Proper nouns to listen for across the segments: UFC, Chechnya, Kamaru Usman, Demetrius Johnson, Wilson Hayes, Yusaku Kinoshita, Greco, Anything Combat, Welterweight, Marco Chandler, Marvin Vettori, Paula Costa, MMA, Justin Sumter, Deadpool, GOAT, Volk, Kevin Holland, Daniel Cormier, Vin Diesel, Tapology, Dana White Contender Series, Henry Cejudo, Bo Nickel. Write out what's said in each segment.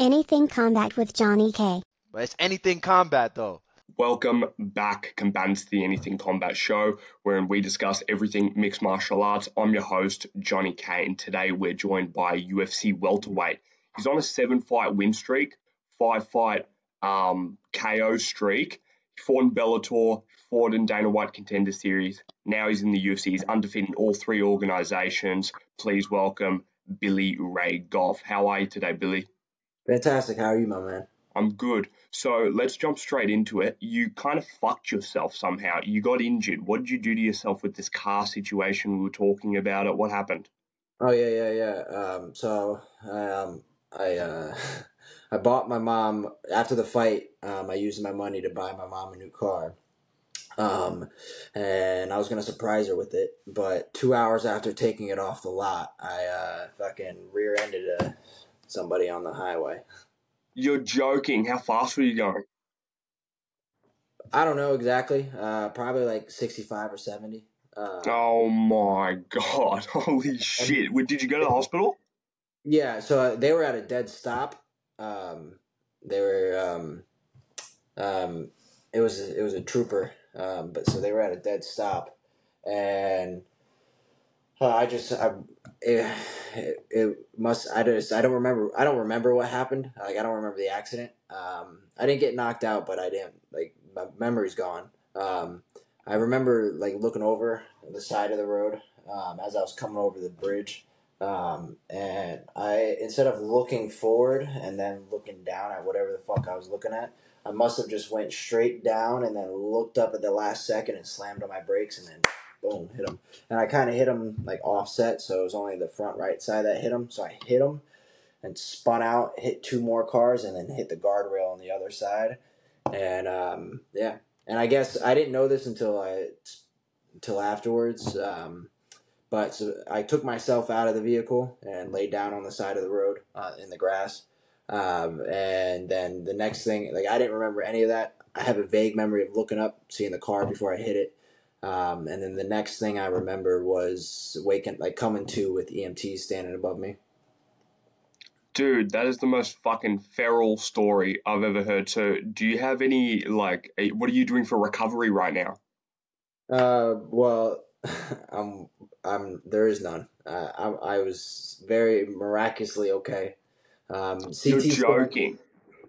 Anything Combat with Johnny K. But it's Anything Combat, though. Welcome back, combatants, to the Anything Combat show, wherein we discuss everything mixed martial arts. I'm your host, Johnny K, and today we're joined by UFC welterweight. He's on a 7-fight win streak, 5-fight KO streak. He fought in Bellator, fought in Dana White Contender Series. Now he's in the UFC. He's undefeated in all three organizations. Please welcome Billy Ray Goff. How are you today, Billy? Fantastic. How are you, my man? I'm good. So let's jump straight into it. You kind of fucked yourself somehow. You got injured. What did you do to yourself with this car situation? We were talking about it. What happened? Oh, yeah. I bought my mom, after the fight, I used my money to buy my mom a new car. And I was going to surprise her with it. But 2 hours after taking it off the lot, I fucking rear-ended somebody on the highway. You're joking. How fast were you going? I don't know exactly. Probably like 65 or 70. Oh my God. Holy shit. Did you go to the hospital? Yeah. So they were at a dead stop. It was a trooper. So they were at a dead stop, and I don't remember what happened. Like, I don't remember the accident. I didn't get knocked out, but I didn't, like, my memory's gone. I remember, like, looking over the side of the road, as I was coming over the bridge. And I, instead of looking forward and then looking down at whatever the fuck I was looking at, I must've just went straight down and then looked up at the last second and slammed on my brakes and then boom, hit him. And I kind of hit him like offset. So it was only the front right side that hit him. So I hit him and spun out, hit two more cars, and then hit the guardrail on the other side. And, yeah. And I guess I didn't know this until afterwards. But so I took myself out of the vehicle and laid down on the side of the road in the grass. And then the next thing, like, I didn't remember any of that. I have a vague memory of looking up, seeing the car before I hit it. And then the next thing I remember was coming to with EMTs standing above me. Dude, that is the most fucking feral story I've ever heard. So do you have any, like, what are you doing for recovery right now? Well... there is none. I was very miraculously okay. You're joking.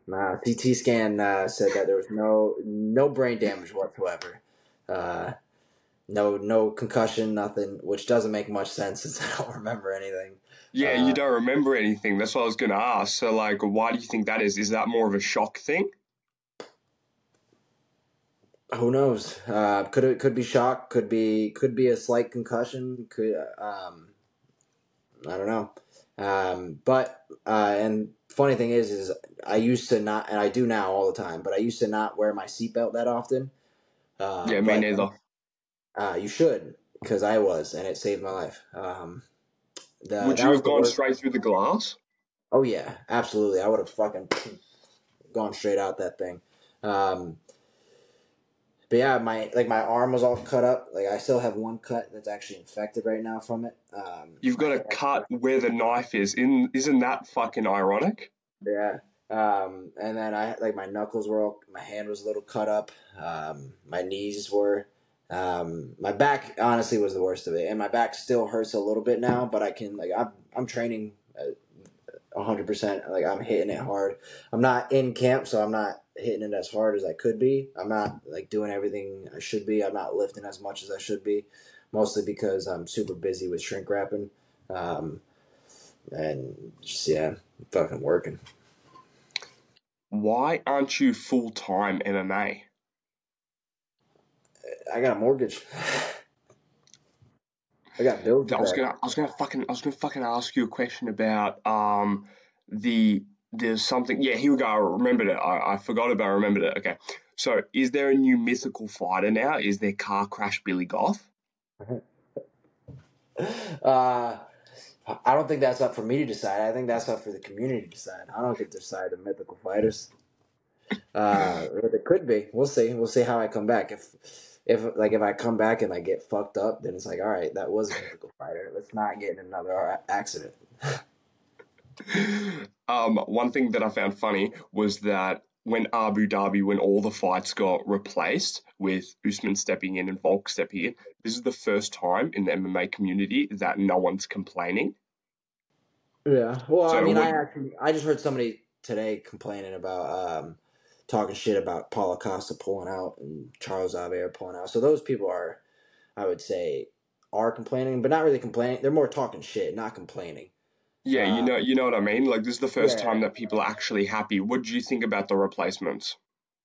CT scan said that there was no brain damage whatsoever. No concussion, nothing, which doesn't make much sense since I don't remember anything. Yeah, you don't remember anything. That's what I was going to ask. So, like, why do you think that is? Is that more of a shock thing? Who knows? Could be shock. Could be a slight concussion. I don't know. And funny thing is I used to not, and I do now all the time, but I used to not wear my seatbelt that often. Yeah, me neither. You should, because I was, and it saved my life. Would you have gone straight through the glass? Oh yeah, absolutely. I would have fucking gone straight out that thing. But yeah, my arm was all cut up. Like, I still have one cut that's actually infected right now from it. You've got a cut where the knife is. Isn't that fucking ironic? Yeah. And then my knuckles were all, my hand was a little cut up. My knees were, my back honestly was the worst of it. And my back still hurts a little bit now, but I can, like, I'm training 100%. Like, I'm hitting it hard. I'm not in camp, so I'm not hitting it as hard as I could be. I'm not, like, doing everything I should be. I'm not lifting as much as I should be, mostly because I'm super busy with shrink wrapping. And just, yeah, I'm fucking working. Why aren't you full-time MMA? I got a mortgage. I got bills. I was gonna fucking ask you a question about there's something. Yeah, here we go. I remembered it. I forgot about. I remembered it. Okay. So, is there a new mythical fighter now? Is there Car Crash Billy Goff? I don't think that's up for me to decide. I think that's up for the community to decide. I don't get to decide the mythical fighters. But it could be. We'll see. We'll see how I come back. If I come back and I get fucked up, then it's like, all right, that was a mythical fighter. Let's not get in another accident. One thing that I found funny was that when Abu Dhabi, when all the fights got replaced with Usman stepping in and Volk stepping in, this is the first time in the MMA community that no one's complaining. Yeah, well, so I mean, I just heard somebody today complaining about talking shit about Paula Costa pulling out and Charles Oliveira pulling out. So those people are, I would say, are complaining, but not really complaining. They're more talking shit, not complaining. Yeah, you know what I mean? Like, this is the first time that people are actually happy. What do you think about the replacements?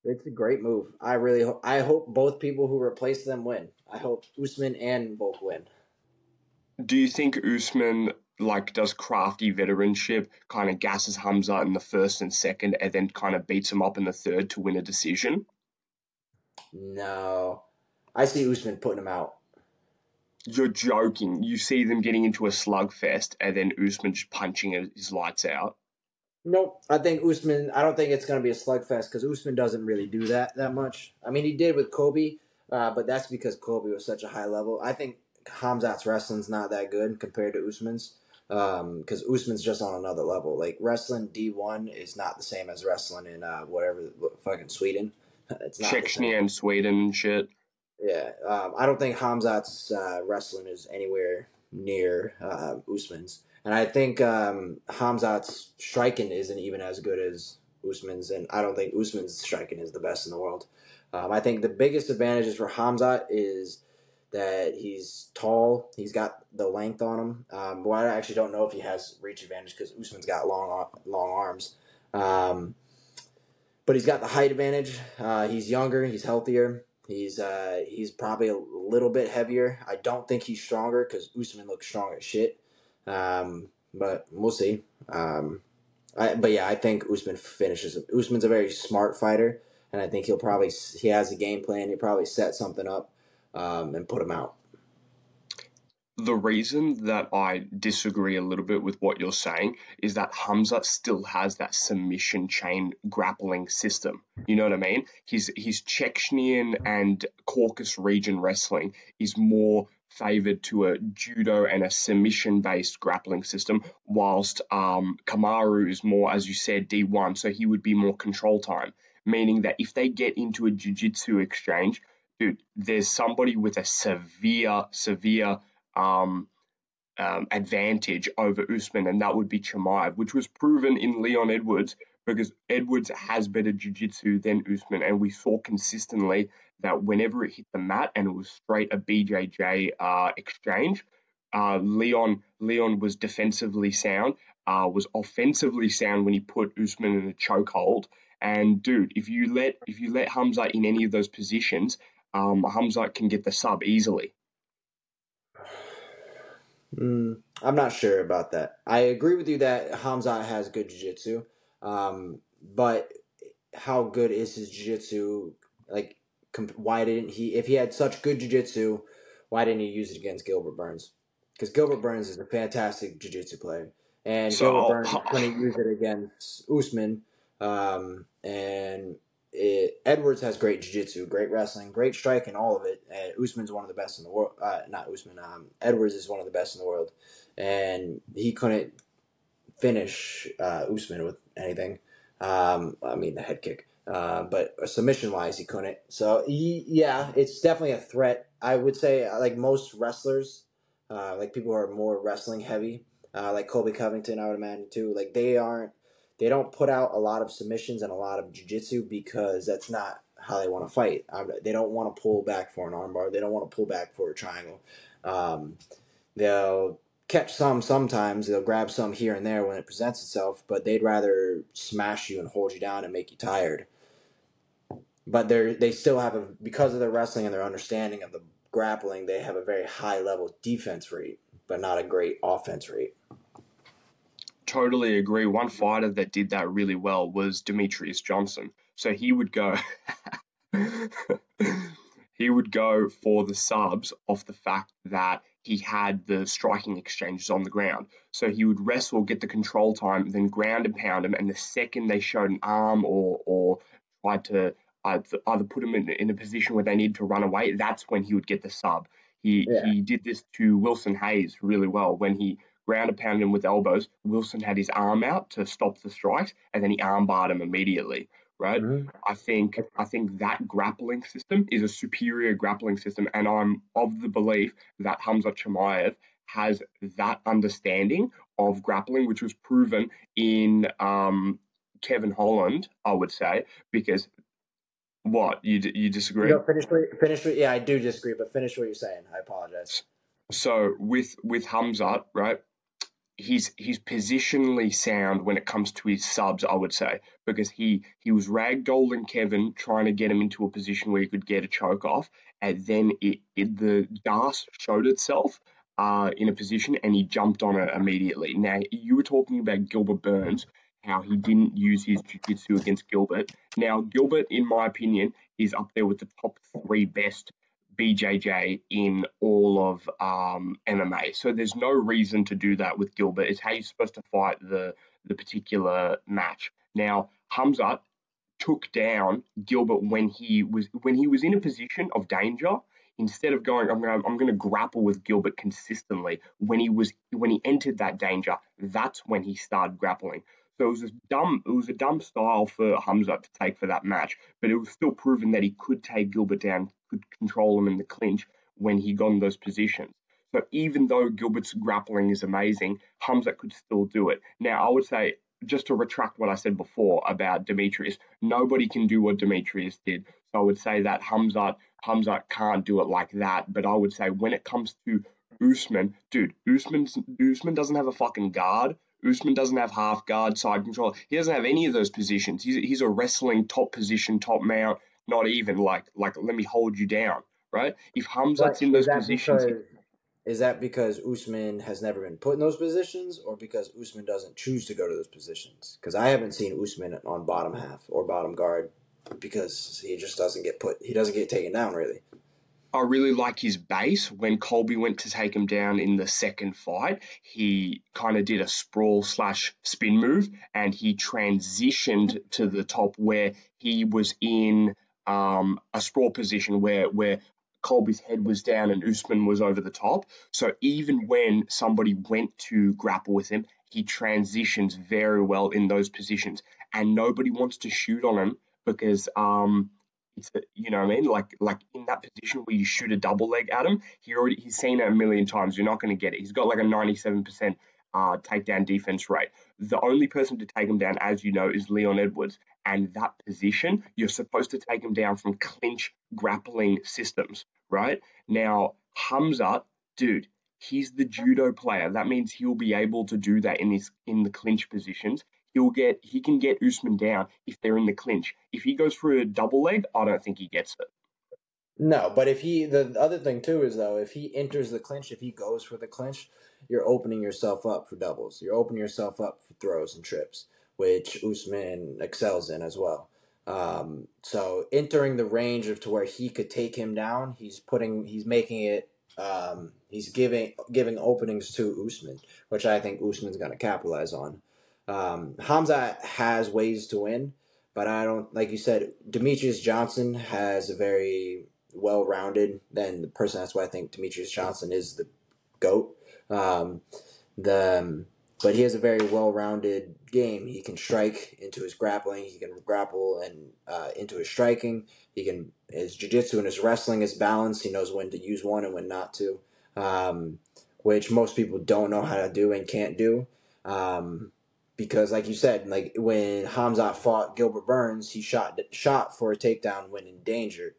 It's a great move. I hope both people who replace them win. I hope Usman and Volk win. Do you think Usman, like, does crafty veteranship, kind of gasses Khamzat in the first and second, and then kind of beats him up in the third to win a decision? No. I see Usman putting him out. You're joking. You see them getting into a slugfest and then Usman just punching his lights out. Nope. I don't think it's going to be a slugfest because Usman doesn't really do that much. I mean, he did with Kobe, but that's because Kobe was such a high level. I think Khamzat's wrestling's not that good compared to Usman's because Usman's just on another level. Like, wrestling D1 is not the same as wrestling in fucking Sweden. It's not Chechnya and Sweden and shit. Yeah, I don't think Khamzat's wrestling is anywhere near Usman's. And I think Khamzat's striking isn't even as good as Usman's, and I don't think Usman's striking is the best in the world. I think the biggest advantages for Khamzat is that he's tall, he's got the length on him. But I actually don't know if he has reach advantage because Usman's got long arms. But he's got the height advantage. He's younger, he's healthier. He's probably a little bit heavier. I don't think he's stronger because Usman looks strong as shit. But we'll see. I think Usman finishes him. Usman's a very smart fighter, and I think he has a game plan. He'll probably set something up and put him out. The reason that I disagree a little bit with what you're saying is that Khamzat still has that submission chain grappling system. You know what I mean? His Chechnyan and Caucasus region wrestling is more favored to a judo and a submission-based grappling system, whilst Kamaru is more, as you said, D1, so he would be more control time, meaning that if they get into a jiu-jitsu exchange, dude, there's somebody with a severe advantage over Usman, and that would be Chimaev, which was proven in Leon Edwards because Edwards has better jiu-jitsu than Usman, and we saw consistently that whenever it hit the mat and it was straight a BJJ exchange, Leon was defensively sound, was offensively sound when he put Usman in a chokehold. And dude, if you let Khamzat in any of those positions, Khamzat can get the sub easily. I'm not sure about that. I agree with you that Khamzat has good jiu-jitsu, but how good is his jiu-jitsu? Like, why didn't he? If he had such good jiu-jitsu, why didn't he use it against Gilbert Burns? Because Gilbert Burns is a fantastic jiu-jitsu player, and Gilbert Burns couldn't use it against Usman. Edwards has great jiu-jitsu, great wrestling, great striking, all of it. And Usman's one of the best in the world. Not Usman. Edwards is one of the best in the world. And he couldn't finish Usman with anything. I mean, the head kick. But submission-wise, he couldn't. So, yeah, it's definitely a threat. I would say, like most wrestlers, like people who are more wrestling-heavy, like Colby Covington, I would imagine, too. Like, they don't put out a lot of submissions and a lot of jiu-jitsu because that's not how they want to fight. They don't want to pull back for an armbar. They don't want to pull back for a triangle. They'll catch some sometimes. They'll grab some here and there when it presents itself, but they'd rather smash you and hold you down and make you tired. But they still have, because of their wrestling and their understanding of the grappling, they have a very high-level defense rate, but not a great offense rate. Totally agree. One fighter that did that really well was Demetrius Johnson. So he would go for the subs off the fact that he had the striking exchanges on the ground. So he would wrestle, get the control time, then ground and pound him, and the second they showed an arm or tried to either put him in a position where they needed to run away, that's when he would get the sub. He did this to Wilson Hayes really well when he grounded pounded him with elbows. Wilson had his arm out to stop the strikes, and then he armbarred him immediately. Right? Mm-hmm. I think that grappling system is a superior grappling system, and I'm of the belief that Khamzat Chimaev has that understanding of grappling, which was proven in Kevin Holland, I would say, because what you disagree? No, finish. Yeah, I do disagree, but finish what you're saying. I apologize. So with Khamzat, right? He's positionally sound when it comes to his subs, I would say, because he was ragdolling Kevin, trying to get him into a position where he could get a choke off, and then the gas showed itself in a position, and he jumped on it immediately. Now, you were talking about Gilbert Burns, how he didn't use his jiu-jitsu against Gilbert. Now, Gilbert, in my opinion, is up there with the top three best BJJ in all of MMA. So there's no reason to do that with Gilbert. It's how you're supposed to fight the particular match. Now, Khamzat took down Gilbert when he was in a position of danger. Instead of going, I'm going to grapple with Gilbert consistently. When he entered that danger, that's when he started grappling. So it was a dumb style for Khamzat to take for that match, but it was still proven that he could take Gilbert down, could control him in the clinch when he got in those positions. So even though Gilbert's grappling is amazing, Khamzat could still do it. Now, I would say, just to retract what I said before about Demetrius, nobody can do what Demetrius did. So I would say that Khamzat can't do it like that, but I would say when it comes to Usman, dude, Usman doesn't have a fucking guard. Usman doesn't have half guard, side control. He doesn't have any of those positions. He's a wrestling top position, top mount, not even like let me hold you down, right? If Hamzat's in those positions. Is that because Usman has never been put in those positions, or because Usman doesn't choose to go to those positions? Because I haven't seen Usman on bottom half or bottom guard because he just doesn't get put. He doesn't get taken down, really. I really like his base. When Colby went to take him down in the second fight, he kind of did a sprawl/spin move, and he transitioned to the top where he was in a sprawl position where Colby's head was down and Usman was over the top. So even when somebody went to grapple with him, he transitions very well in those positions, and nobody wants to shoot on him because – it's a, you know what I mean? Like in that position where you shoot a double leg at him, he's seen it a million times. You're not going to get it. He's got like a 97% takedown defense rate. The only person to take him down, as you know, is Leon Edwards. And that position, you're supposed to take him down from clinch grappling systems, right? Now, Khamzat, dude, he's the judo player. That means he'll be able to do that in the clinch positions. He can get Usman down if they're in the clinch. If he goes for a double leg, I don't think he gets it. No, but the other thing too is though, if he enters the clinch, if he goes for the clinch, you're opening yourself up for doubles. You're opening yourself up for throws and trips, which Usman excels in as well. So entering the range of to where he could take him down, he's giving openings to Usman, which I think Usman's going to capitalize on. Khamzat has ways to win, but I don't, like you said, Demetrius Johnson has a very well-rounded person. That's why I think Demetrius Johnson is the GOAT. But he has a very well-rounded game. He can strike into his grappling. He can grapple and into his striking. His jiu-jitsu and his wrestling is balanced. He knows when to use one and when not to, which most people don't know how to do and can't do. Because, like you said, like when Khamzat fought Gilbert Burns, he shot for a takedown when in danger,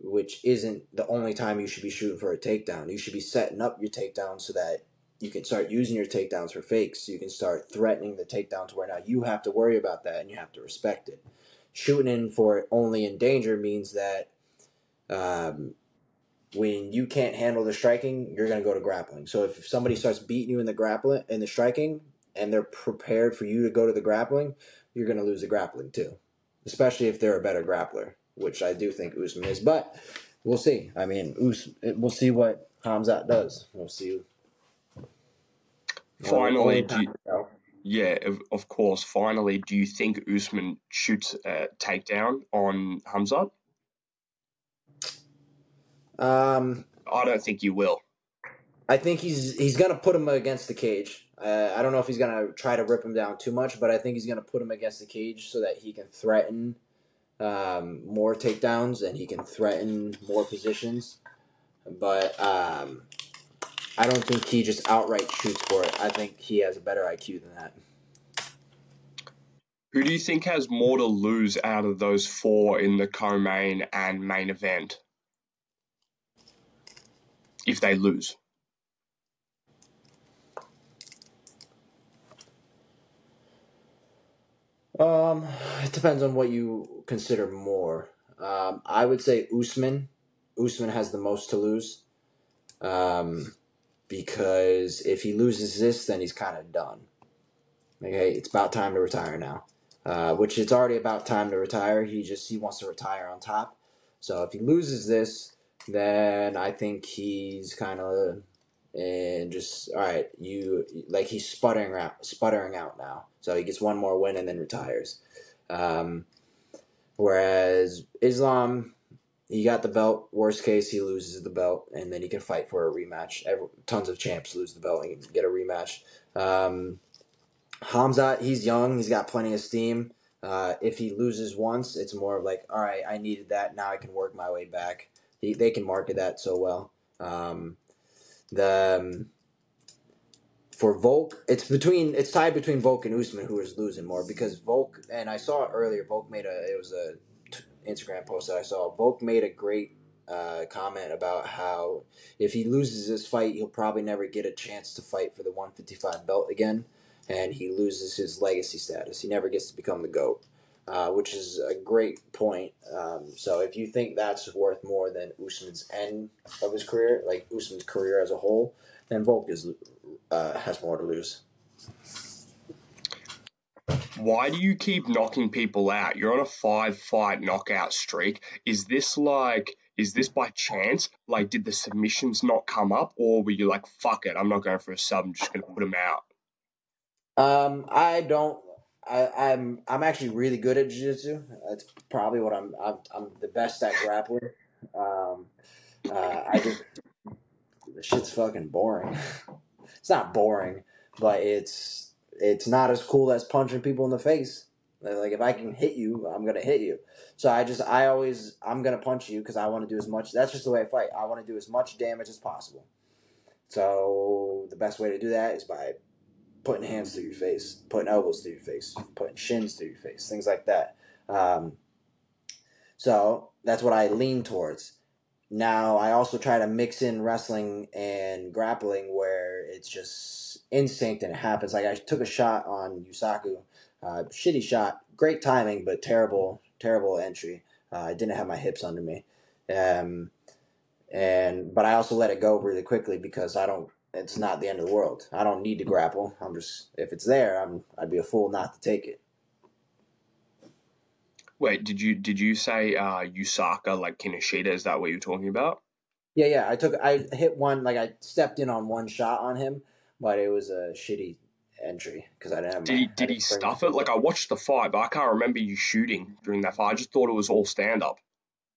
which isn't the only time you should be shooting for a takedown. You should be setting up your takedown so that you can start using your takedowns for fakes. You can start threatening the takedown to where now you have to worry about that and you have to respect it. Shooting in for it only in danger means that when you can't handle the striking, you're going to go to grappling. So if somebody starts beating you in the grappling and the striking, and they're prepared for you to go to the grappling, you're going to lose the grappling too, especially if they're a better grappler, which I do think Usman is. But we'll see. I mean, we'll see what Khamzat does. We'll see. Finally, do you think Usman shoots a takedown on Khamzat? I don't think you will. I think he's going to put him against the cage. I don't know if he's going to try to rip him down too much, but I think he's going to put him against the cage so that he can threaten more takedowns and he can threaten more positions. But I don't think he just outright shoots for it. I think he has a better IQ than that. Who do you think has more to lose out of those four in the co-main and main event if they lose? It depends on what you consider more. I would say Usman. Usman has the most to lose. Because if he loses this, then he's kind of done. Okay, it's about time to retire now. Which it's already about time to retire. He wants to retire on top. So if he loses this, then I think he's kind of he's sputtering out now. So he gets one more win and then retires. Whereas Islam, he got the belt. Worst case, he loses the belt, and then he can fight for a rematch. Tons of champs lose the belt and get a rematch. Khamzat, he's young. He's got plenty of steam. If he loses once, it's more of like, all right, I needed that. Now I can work my way back. They can market that so well. For Volk, it's tied between Volk and Usman, who is losing more, because Volk, and I saw it earlier, it was a Instagram post that I saw. Volk made a great comment about how if he loses this fight, he'll probably never get a chance to fight for the 155 belt again, and he loses his legacy status. He never gets to become the GOAT, which is a great point. So if you think that's worth more than Usman's end of his career, like Usman's career as a whole, then Volk has more to lose. Why do you keep knocking people out? You're on a 5-fight knockout streak. Is this by chance? Like, did the submissions not come up, or were you like, fuck it, I'm not going for a sub, I'm just going to put them out? I'm actually really good at jiu-jitsu. That's probably what I'm the best at grappling. The shit's fucking boring. It's not boring, but it's not as cool as punching people in the face. Like, if I can hit you, I'm going to hit you. So I'm going to punch you because I want to do as much. That's just the way I fight. I want to do as much damage as possible. So the best way to do that is by putting hands through your face, putting elbows through your face, putting shins through your face, things like that. So that's what I lean towards. Now, I also try to mix in wrestling and grappling where it's just instinct and it happens. Like, I took a shot on Yusaku, shitty shot, great timing, but terrible entry. I didn't have my hips under me. But I also let it go really quickly because it's not the end of the world. I don't need to grapple. If it's there, I'd be a fool not to take it. Wait, did you say Yusaka, like Kinoshita? Is that what you're talking about? Yeah. I hit one, like I stepped in on one shot on him, but it was a shitty entry because I didn't have. Did he stuff it? Like, I watched the fight, but I can't remember you shooting during that fight. I just thought it was all stand up.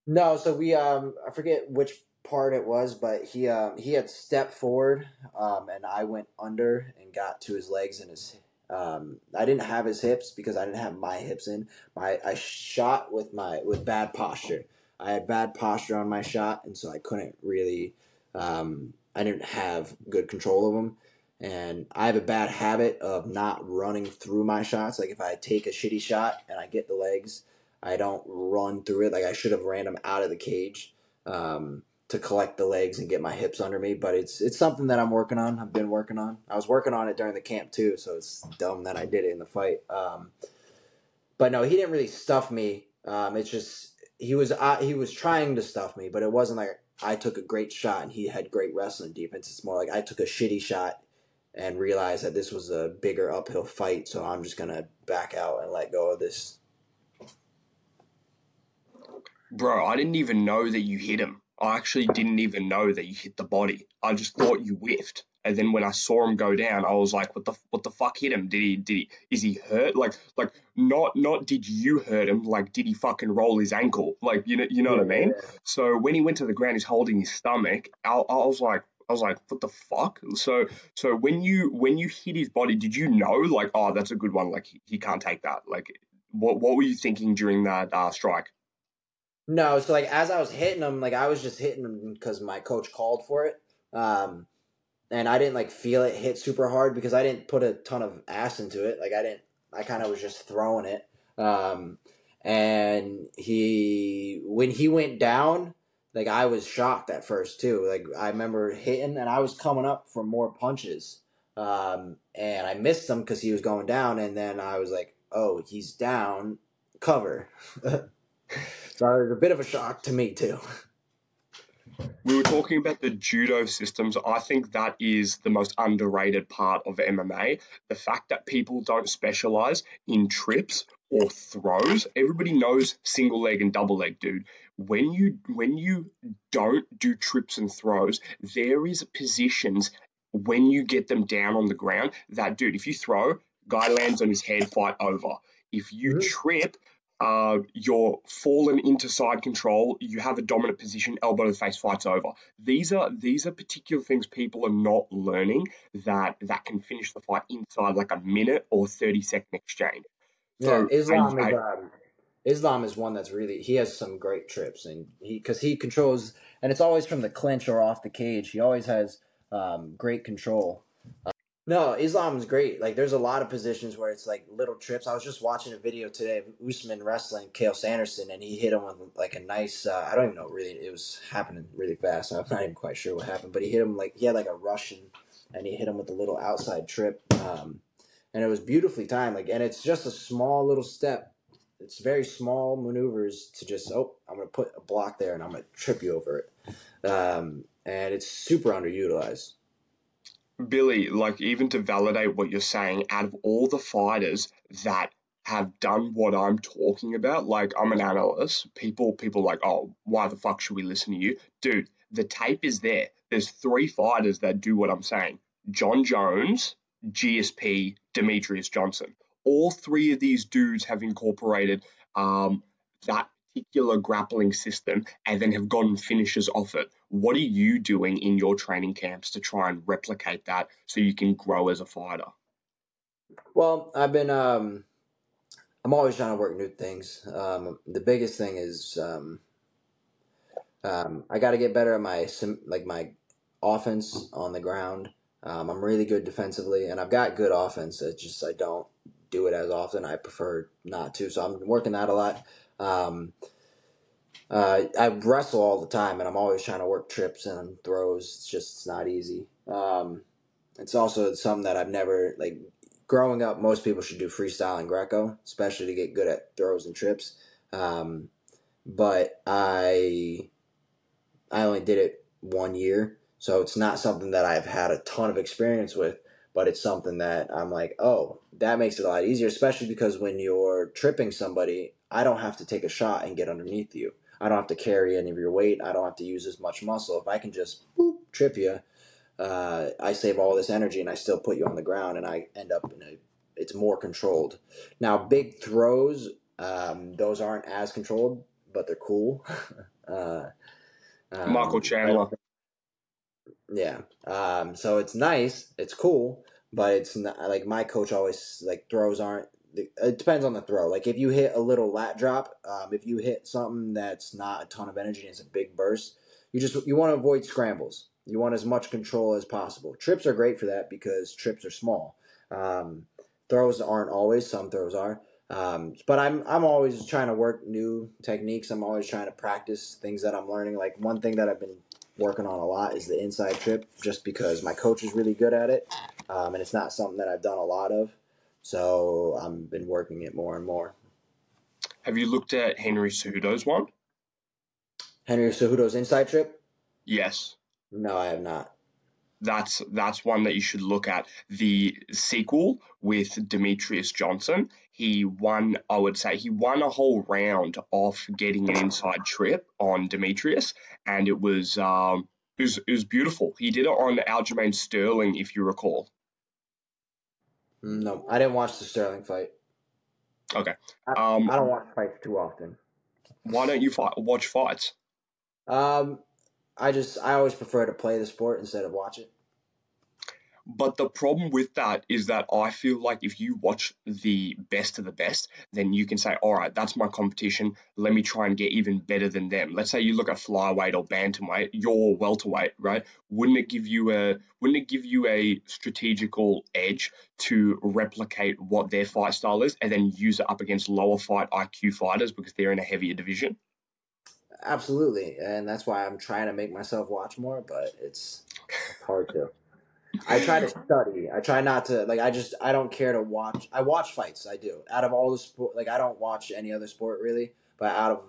No, so we I forget which part it was, but he had stepped forward, and I went under and got to his legs and his. I didn't have his hips because I didn't have my hips in. I shot with bad posture. I had bad posture on my shot, and so I couldn't really. I didn't have good control of him, and I have a bad habit of not running through my shots. Like, if I take a shitty shot and I get the legs, I don't run through it. Like, I should have ran him out of the cage to collect the legs and get my hips under me, but it's something that I'm working on. I've been working on. I was working on it during the camp too, so it's dumb that I did it in the fight. But no, he didn't really stuff me. It's just he was trying to stuff me, but it wasn't like I took a great shot and he had great wrestling defense. It's more like I took a shitty shot and realized that this was a bigger uphill fight, so I'm just gonna back out and let go of this. Bro, I didn't even know that you hit him. I actually didn't even know that you hit the body. I just thought you whiffed. And then when I saw him go down, I was like, what the fuck hit him? Is he hurt? Like not did you hurt him? Like, did he fucking roll his ankle? Like, you know what I mean? So when he went to the ground, he's holding his stomach. I was like, I was like, what the fuck? So when you hit his body, did you know, like, oh, that's a good one, like he can't take that? Like, what were you thinking during that strike? No, so like as I was hitting him, like I was just hitting him because my coach called for it. And I didn't like feel it hit super hard because I didn't put a ton of ass into it. Like I kind of was just throwing it. And when he went down, like I was shocked at first too. Like I remember hitting and I was coming up for more punches. And I missed them because he was going down. And then I was like, oh, he's down, cover. So it was a bit of a shock to me too. We were talking about the judo systems. I think that is the most underrated part of MMA. The fact that people don't specialize in trips or throws. Everybody knows single leg and double leg, dude. When you don't do trips and throws, there is positions when you get them down on the ground that, dude, if you throw, guy lands on his head, fight over. If you trip, you're fallen into side control, you have a dominant position, elbow to the face, fight's over. These are particular things people are not learning that can finish the fight inside like a minute or 30-second exchange. So, yeah, Islam is one that's really, he has some great trips, and because he controls, and it's always from the clinch or off the cage. He always has great control. No, Islam's great. Like, there's a lot of positions where it's like little trips. I was just watching a video today of Usman wrestling Kale Sanderson, and he hit him with like a nice, I don't even know, really, it was happening really fast. So I'm not even quite sure what happened, but he hit him like, he had like a Russian, and he hit him with a little outside trip. And it was beautifully timed. Like, and it's just a small little step. It's very small maneuvers to just, oh, I'm going to put a block there and I'm going to trip you over it. And it's super underutilized. Billy, like, even to validate what you're saying, out of all the fighters that have done what I'm talking about, like, I'm an analyst, people like, oh, why the fuck should we listen to you? Dude, the tape is there. There's three fighters that do what I'm saying. John Jones, GSP, Demetrius Johnson. All three of these dudes have incorporated that particular grappling system and then have gotten finishes off it. What are you doing in your training camps to try and replicate that so you can grow as a fighter? Well, I'm always trying to work new things. The biggest thing is I got to get better at my offense on the ground. I'm really good defensively, and I've got good offense. It's just I don't do it as often. I prefer not to, so I'm working that a lot. I wrestle all the time, and I'm always trying to work trips and throws. It's not easy. It's also something that I've never, like, growing up, most people should do freestyle and Greco, especially to get good at throws and trips. But I only did it 1 year, so it's not something that I've had a ton of experience with, but it's something that I'm like, oh, that makes it a lot easier, especially because when you're tripping somebody, I don't have to take a shot and get underneath you. I don't have to carry any of your weight. I don't have to use as much muscle. If I can just boop, trip you, I save all this energy and I still put you on the ground, and I end up it's more controlled. Now, big throws, those aren't as controlled, but they're cool. Marco Chandler. Yeah. So it's nice. It's cool, but it's not, like, my coach always, like, throws aren't, it depends on the throw. Like, if you hit a little lat drop, if you hit something that's not a ton of energy and it's a big burst, you want to avoid scrambles. You want as much control as possible. Trips are great for that because trips are small. Throws aren't always. Some throws are. But I'm always trying to work new techniques. I'm always trying to practice things that I'm learning. Like, one thing that I've been working on a lot is the inside trip, just because my coach is really good at it, and it's not something that I've done a lot of. So I've been working it more and more. Have you looked at Henry Cejudo's one? Henry Cejudo's inside trip? Yes. No, I have not. That's one that you should look at. The sequel with Demetrius Johnson, he won a whole round off getting an inside trip on Demetrius, and it was beautiful. He did it on Aljamain Sterling, if you recall. No, I didn't watch the Sterling fight. Okay. I don't watch fights too often. Why don't you watch fights? I always prefer to play the sport instead of watch it. But the problem with that is that I feel like if you watch the best of the best, then you can say, all right, that's my competition. Let me try and get even better than them. Let's say you look at flyweight or bantamweight, you're welterweight, right? Wouldn't it give you a strategical edge to replicate what their fight style is and then use it up against lower fight IQ fighters because they're in a heavier division? Absolutely. And that's why I'm trying to make myself watch more, but it's hard to. I try to study. I try not to, like, I don't care to watch. I watch fights. I do. Out of all the sport, like, I don't watch any other sport really, but out of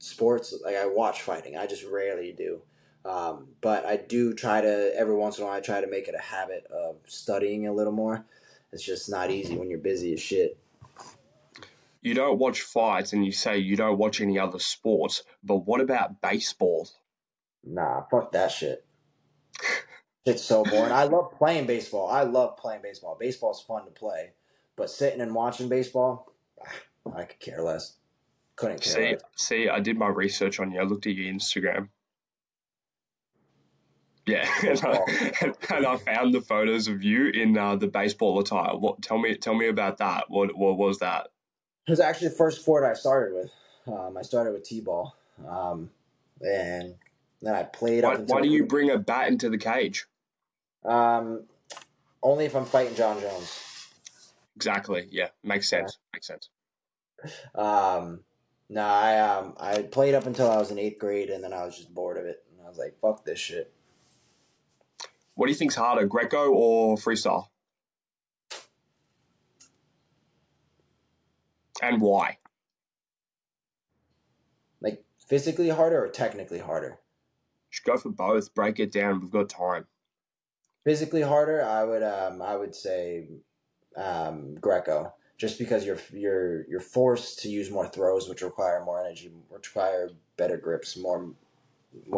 sports, like, I watch fighting. I just rarely do. But I do try to, every once in a while, I try to make it a habit of studying a little more. It's just not easy when you're busy as shit. You don't watch fights and you say you don't watch any other sports, but what about baseball? Nah, fuck that shit. It's so boring. I love playing baseball. Baseball's fun to play, but sitting and watching baseball, I could care less. Couldn't care less. See, I did my research on you. I looked at your Instagram. Yeah, and I found the photos of you in the baseball attire. Tell me about that. What was that? It was actually the first sport I started with. I started with t-ball, and then I played. Why do you bring a bat into the cage? Only if I'm fighting John Jones. Exactly. Yeah, makes sense. Yeah. Makes sense. I played up until I was in 8th grade, and then I was just bored of it, and I was like, "Fuck this shit." What do you think's harder, Greco or freestyle? And why? Like, physically harder or technically harder? Just go for both. Break it down. We've got time. Physically harder, I would say Greco, just because you're forced to use more throws, which require more energy, require better grips, more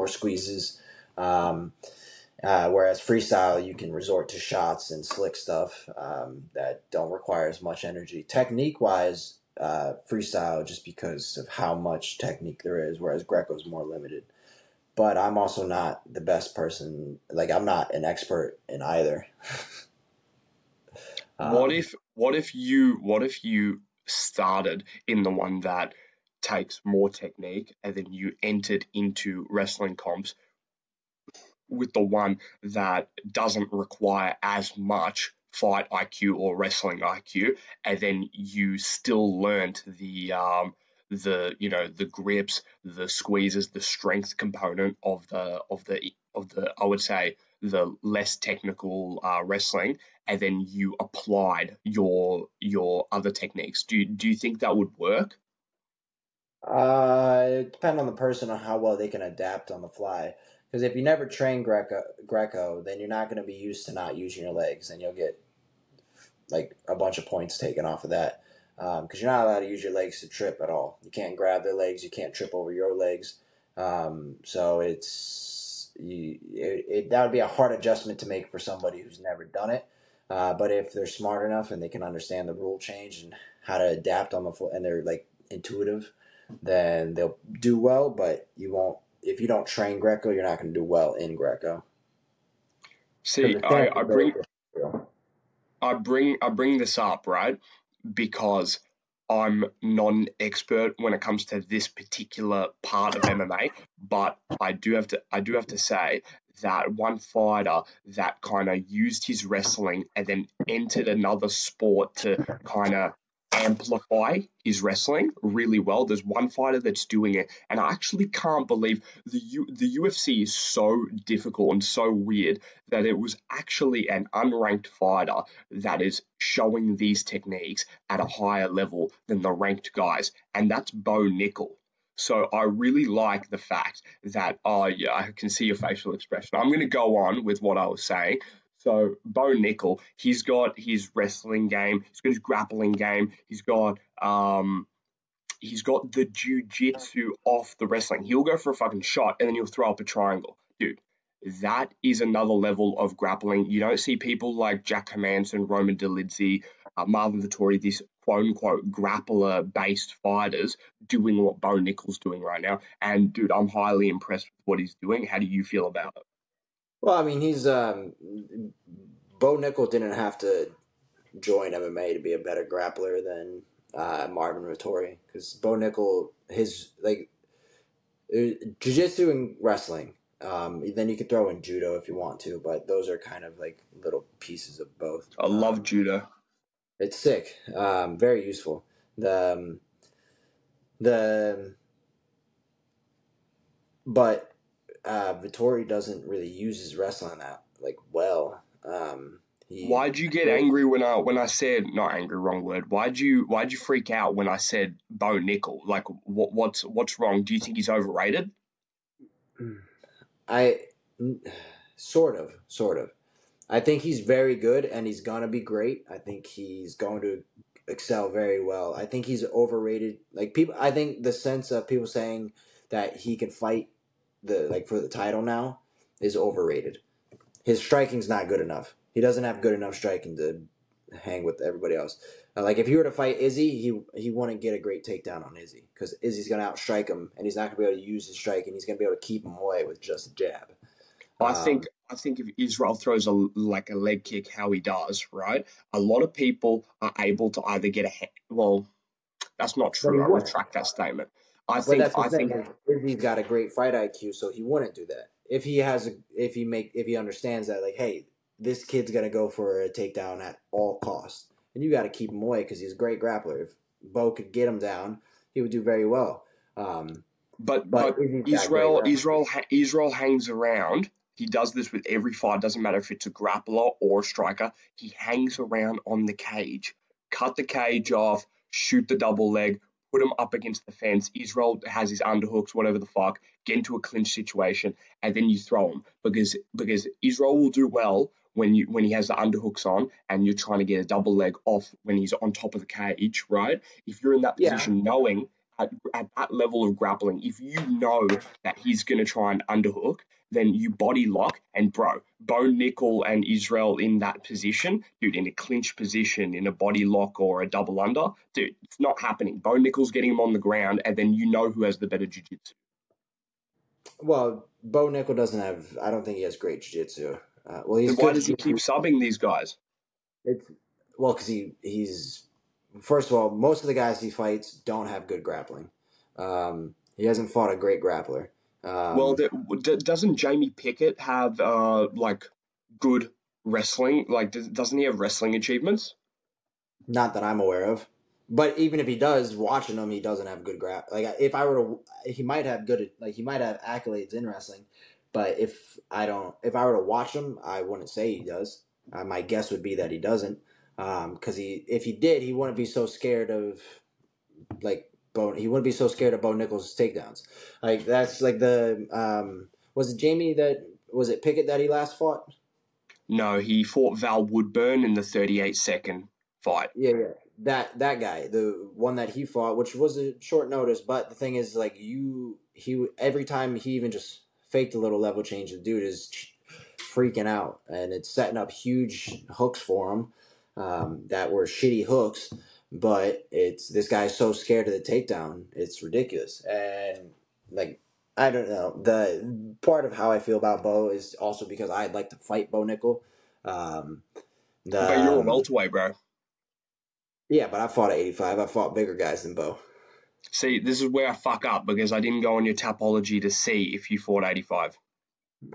squeezes. Whereas freestyle, you can resort to shots and slick stuff that don't require as much energy. Technique-wise, freestyle, just because of how much technique there is, whereas Greco's more limited. But I'm also not the best person. Like, I'm not an expert in either. What if you started in the one that takes more technique, and then you entered into wrestling comps with the one that doesn't require as much fight IQ or wrestling IQ, and then you still learned the grips, the squeezes, the strength component of the I would say the less technical wrestling, and then you applied your other techniques. Do you think that would work? It depends on the person, on how well they can adapt on the fly. Because if you never train Greco, then you're not going to be used to not using your legs, and you'll get like a bunch of points taken off of that. Because you're not allowed to use your legs to trip at all. You can't grab their legs. You can't trip over your legs. That would be a hard adjustment to make for somebody who's never done it. But if they're smart enough and they can understand the rule change and how to adapt on the floor, and they're like intuitive, then they'll do well. But you won't. If you don't train Greco, you're not going to do well in Greco. See, I bring this up, right? Because I'm non-expert when it comes to this particular part of MMA, but I do have to say that one fighter that kind of used his wrestling and then entered another sport to kind of amplify his wrestling really well. There's one fighter that's doing it, and I actually can't believe the UFC is so difficult and so weird that it was actually an unranked fighter that is showing these techniques at a higher level than the ranked guys, and that's Bo Nickel. So I really like the fact that, I can see your facial expression. I'm going to go on with what I was saying. So Bo Nickel, he's got his wrestling game, he's got his grappling game, he's got the jiu-jitsu off the wrestling. He'll go for a fucking shot and then he'll throw up a triangle. Dude, that is another level of grappling. You don't see people like Jack Hermansson, Roman Dolidze, Marvin Vettori, these quote-unquote grappler-based fighters doing what Bo Nickel's doing right now. And, dude, I'm highly impressed with what he's doing. How do you feel about it? Well, I mean, he's Bo Nickel didn't have to join MMA to be a better grappler than Marvin Vettori, because Bo Nickel, his, like, jiu-jitsu and wrestling. Then you could throw in judo if you want to, but those are kind of like little pieces of both. I love judo. It's sick. Very useful. But Vettori doesn't really use his wrestling that like well. Why'd you get angry when I said, not angry, wrong word. Why'd you freak out when I said Bo Nickel? Like what's wrong? Do you think he's overrated? Sort of. I think he's very good and he's going to be great. I think he's going to excel very well. I think he's overrated. Like people, I think the sense of people saying that he can fight for the title now is overrated. His striking's not good enough. He doesn't have good enough striking to hang with everybody else. Like if he were to fight Izzy, he wouldn't get a great takedown on Izzy because Izzy's going to outstrike him and he's not going to be able to use his striking. He's going to be able to keep him away with just a jab. I think if Israel throws a leg kick, how he does, right? A lot of people are able to either get a hand. Well, that's not true. I retract that statement. I think Izzy's got a great fight IQ, so he wouldn't do that. If he understands that, like, hey, this kid's gonna go for a takedown at all costs, and you got to keep him away because he's a great grappler. If Bo could get him down, he would do very well. But Israel hangs around. He does this with every fight. Doesn't matter if it's a grappler or a striker. He hangs around on the cage. Cut the cage off. Shoot the double leg. Put him up against the fence. Israel has his underhooks, whatever the fuck. Get into a clinch situation, and then you throw him because Israel will do well when he has the underhooks on, and you're trying to get a double leg off when he's on top of the cage, right? If you're in that position, knowing at that level of grappling, if you know that he's going to try and underhook, then you body lock and bro, Bo Nickel and Israel in that position, dude, in a clinch position, in a body lock or a double under, dude, it's not happening. Bo Nickel's getting him on the ground, and then you know who has the better jiu-jitsu. Well, Bo Nickel doesn't have, I don't think he has great jiu-jitsu. Then why does he keep subbing these guys? Because he's, first of all, most of the guys he fights don't have good grappling. He hasn't fought a great grappler. Doesn't Jamie Pickett have good wrestling? Doesn't he have wrestling achievements? Not that I'm aware of. But even if he does, watching him, he doesn't have good grappling. He might have good. He might have accolades in wrestling. But if I were to watch him, I wouldn't say he does. My guess would be that he doesn't, because if he did, he wouldn't be so scared of he wouldn't be so scared of Bo Nickel's takedowns. Was it Jamie Pickett that he last fought? No, he fought Val Woodburn in the 38-second fight. Yeah. That guy, the one that he fought, which was a short notice. But the thing is, every time he even just faked a little level change, the dude is freaking out, and it's setting up huge hooks for him that were shitty hooks, but it's this guy's so scared of the takedown, it's ridiculous. And I don't know, the part of how I feel about Bo is also because I'd like to fight Bo Nickel. But you're a welterweight, bro. Yeah, but I fought at 85. I fought bigger guys than Bo. See, this is where I fuck up because I didn't go on your Tapology to see if you fought 85.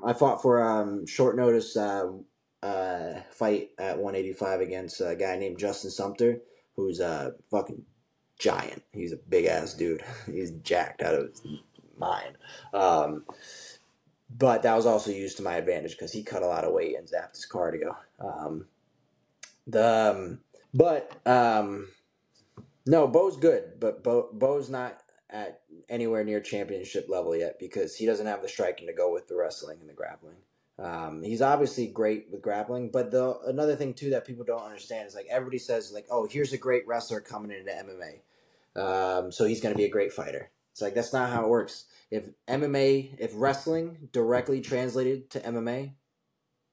I fought for short notice fight at 185 against a guy named Justin Sumter, who's a fucking giant. He's a big-ass dude. He's jacked out of his mind. But that was also used to my advantage because he cut a lot of weight and zapped his cardio. No, Bo's good, but Bo's not at anywhere near championship level yet because he doesn't have the striking to go with the wrestling and the grappling. He's obviously great with grappling, but another thing too that people don't understand is everybody says oh, here's a great wrestler coming into MMA, so he's going to be a great fighter. It's that's not how it works. If wrestling directly translated to MMA,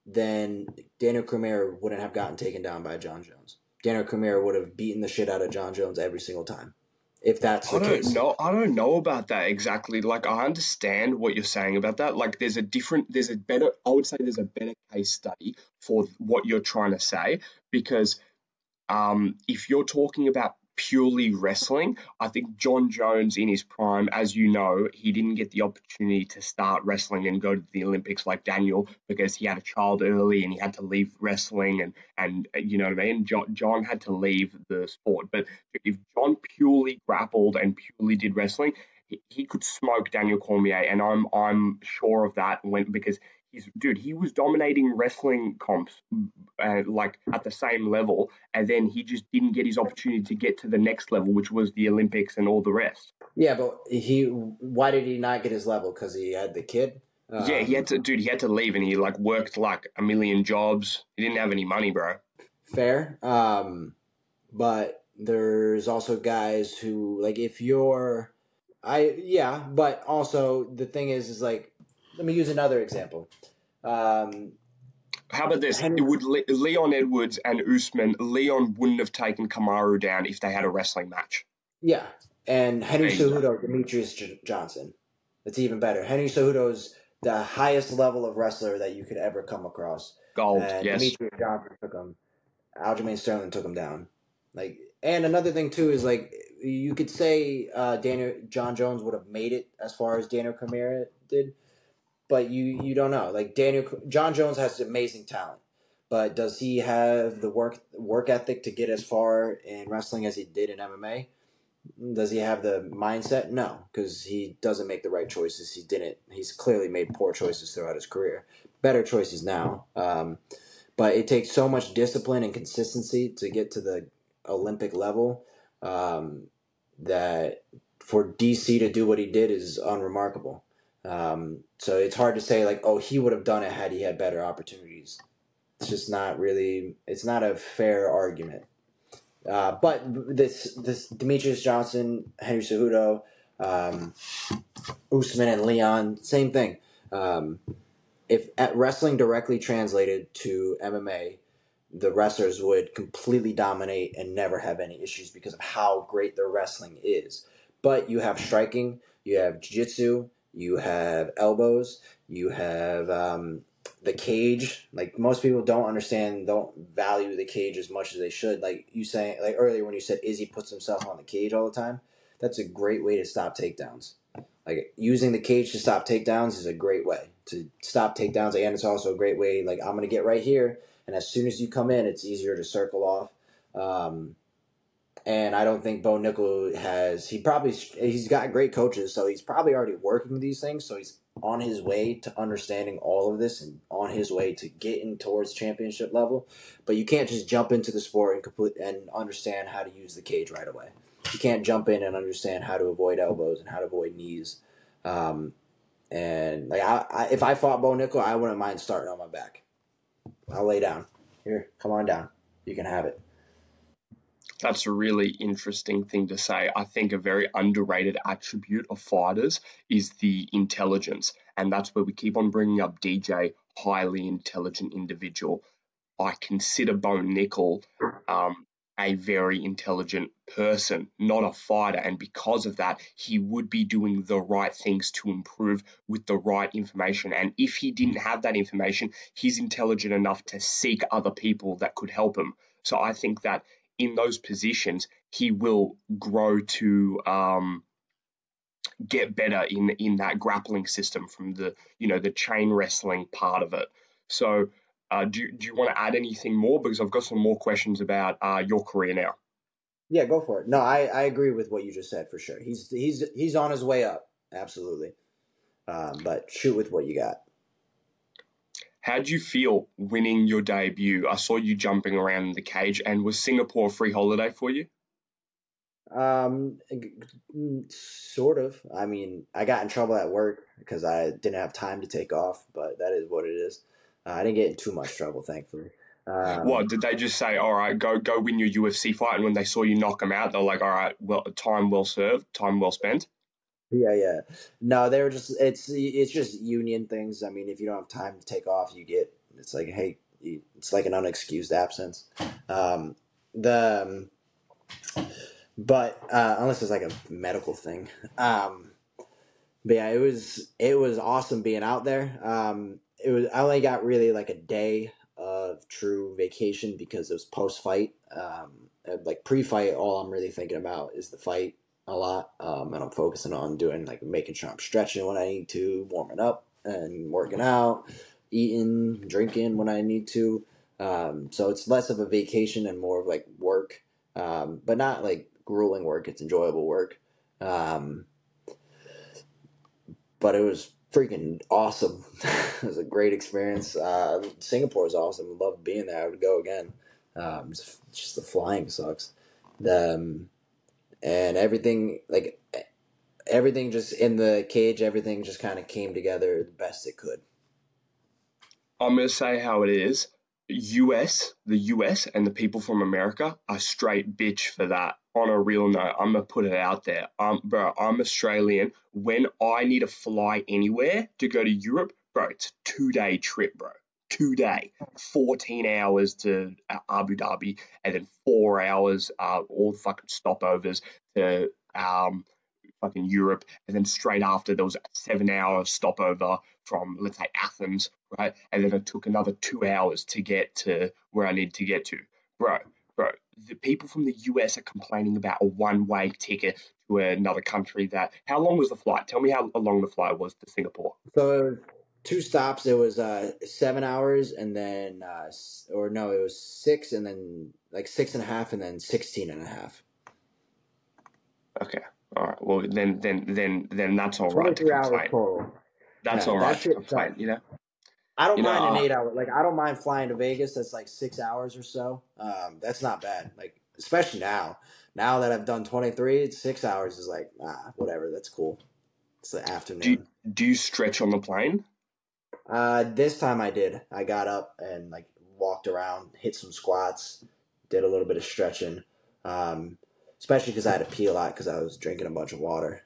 then Daniel Cormier wouldn't have gotten taken down by John Jones. Daniel Cormier would have beaten the shit out of John Jones every single time. If that's the case. I don't know about that exactly. Like, I understand what you're saying about that. Like, there's a better case study for what you're trying to say, because if you're talking about purely wrestling, I think John Jones in his prime, as you know, he didn't get the opportunity to start wrestling and go to the Olympics like Daniel, because he had a child early and he had to leave wrestling and you know what I mean? John had to leave the sport. But if John purely grappled and purely did wrestling, he could smoke Daniel Cormier, and I'm sure of that because he was dominating wrestling comps like at the same level, and then he just didn't get his opportunity to get to the next level, which was the Olympics and all the rest. Yeah, but why did he not get his level? Because he had the kid? Yeah, he had to leave, and he like worked like a million jobs. He didn't have any money, bro. Fair. But there's also guys who like but also the thing is like, let me use another example. How about this? Leon Edwards and Usman, Leon wouldn't have taken Kamaru down if they had a wrestling match. Yeah, and Henry Cejudo, Demetrius Johnson. That's even better. Henry Cejudo's the highest level of wrestler that you could ever come across. Gold, and yes. Demetrius Johnson took him. Aljamain Sterling took him down. Like, and another thing too is like, you could say John Jones would have made it as far as Daniel Cormier did. But you don't know. Like John Jones has amazing talent, but does he have the work ethic to get as far in wrestling as he did in MMA? Does he have the mindset? No, because he doesn't make the right choices. He's clearly made poor choices throughout his career. Better choices now. But it takes so much discipline and consistency to get to the Olympic level that for DC to do what he did is unremarkable. So it's hard to say like, oh, he would have done it had he had better opportunities. It's just not really, it's not a fair argument. But this Demetrius Johnson, Henry Cejudo, Usman and Leon, same thing. If wrestling directly translated to MMA, the wrestlers would completely dominate and never have any issues because of how great their wrestling is. But you have striking, you have jiu-jitsu, you have elbows, you have the cage. Like, most people don't value the cage as much as they should. Like you saying, like earlier when you said Izzy puts himself on the cage all the time, that's a great way to stop takedowns. Like, using the cage to stop takedowns is a great way to stop takedowns, and it's also a great way, like, I'm going to get right here, and as soon as you come in, it's easier to circle off. And I don't think Bo Nickel he's got great coaches, so he's probably already working these things. So he's on his way to understanding all of this and on his way to getting towards championship level. But you can't just jump into the sport and understand how to use the cage right away. You can't jump in and understand how to avoid elbows and how to avoid knees. And like if I fought Bo Nickel, I wouldn't mind starting on my back. I'll lay down. Here, come on down. You can have it. That's a really interesting thing to say. I think a very underrated attribute of fighters is the intelligence. And that's where we keep on bringing up DJ, highly intelligent individual. I consider Bo Nickel a very intelligent person, not a fighter. And because of that, he would be doing the right things to improve with the right information. And if he didn't have that information, he's intelligent enough to seek other people that could help him. So I think that in those positions, he will grow to get better in that grappling system from the, you know, the chain wrestling part of it. So do you want to add anything more? Because I've got some more questions about your career now. Yeah, go for it. No, I agree with what you just said for sure. He's on his way up. Absolutely. But shoot with what you got. How do you feel winning your debut? I saw you jumping around in the cage, and was Singapore a free holiday for you? Sort of. I mean, I got in trouble at work because I didn't have time to take off, but that is what it is. I didn't get in too much trouble, thankfully. What, did they just say, all right, go win your UFC fight, and when they saw you knock them out, they're like, all right, well, time well served, time well spent? Yeah. No, they were just, it's just union things. I mean, if you don't have time to take off, it's like, hey, it's like an unexcused absence. the but unless it's like a medical thing. But yeah, it was awesome being out there. I only got really like a day of true vacation because it was post fight. Like pre fight, all I'm really thinking about is the fight a lot. And I'm focusing on doing like making sure I'm stretching when I need to, warming up and working out, eating, drinking when I need to. So it's less of a vacation and more of like work. But not like grueling work. It's enjoyable work. But it was freaking awesome. It was a great experience. Singapore is awesome. Loved being there. I would go again. Just the flying sucks. And everything just in the cage, everything just kind of came together the best it could. I'm going to say how it is. The US and the people from America are straight bitch for that. On a real note, I'm going to put it out there. Bro, I'm Australian. When I need to fly anywhere to go to Europe, bro, it's a 2-day trip, bro. 2-day, 14 hours to Abu Dhabi, and then 4 hours, all fucking stopovers to fucking Europe, and then straight after there was a 7-hour stopover from, let's say, Athens, right? And then it took another 2 hours to get to where I needed to get to. Bro, the people from the US are complaining about a one-way ticket to another country. That, how long was the flight? Tell me how long the flight was to Singapore. So, 2 stops. It was 7 hours, and then it was 6, and then like 6.5, and then 16.5. Okay, all right. Well, then that's all right to complain. 23 hours total. That's all right to complain. You know, I don't mind an 8-hour. Like, I don't mind flying to Vegas. That's like 6 hours or so. That's not bad. Like, especially now. Now that I've done 23, 6 hours is like whatever. That's cool. It's the afternoon. Do you stretch on the plane? This time I did. I got up and like walked around, hit some squats, did a little bit of stretching. Especially because I had to pee a lot because I was drinking a bunch of water.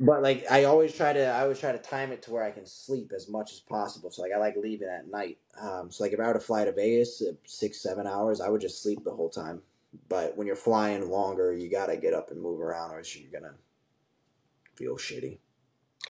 But like I always try to time it to where I can sleep as much as possible. So like I like leaving at night. So like if I were to fly to Vegas, 6-7 hours, I would just sleep the whole time. But when you're flying longer, you gotta get up and move around, or else you're gonna feel shitty.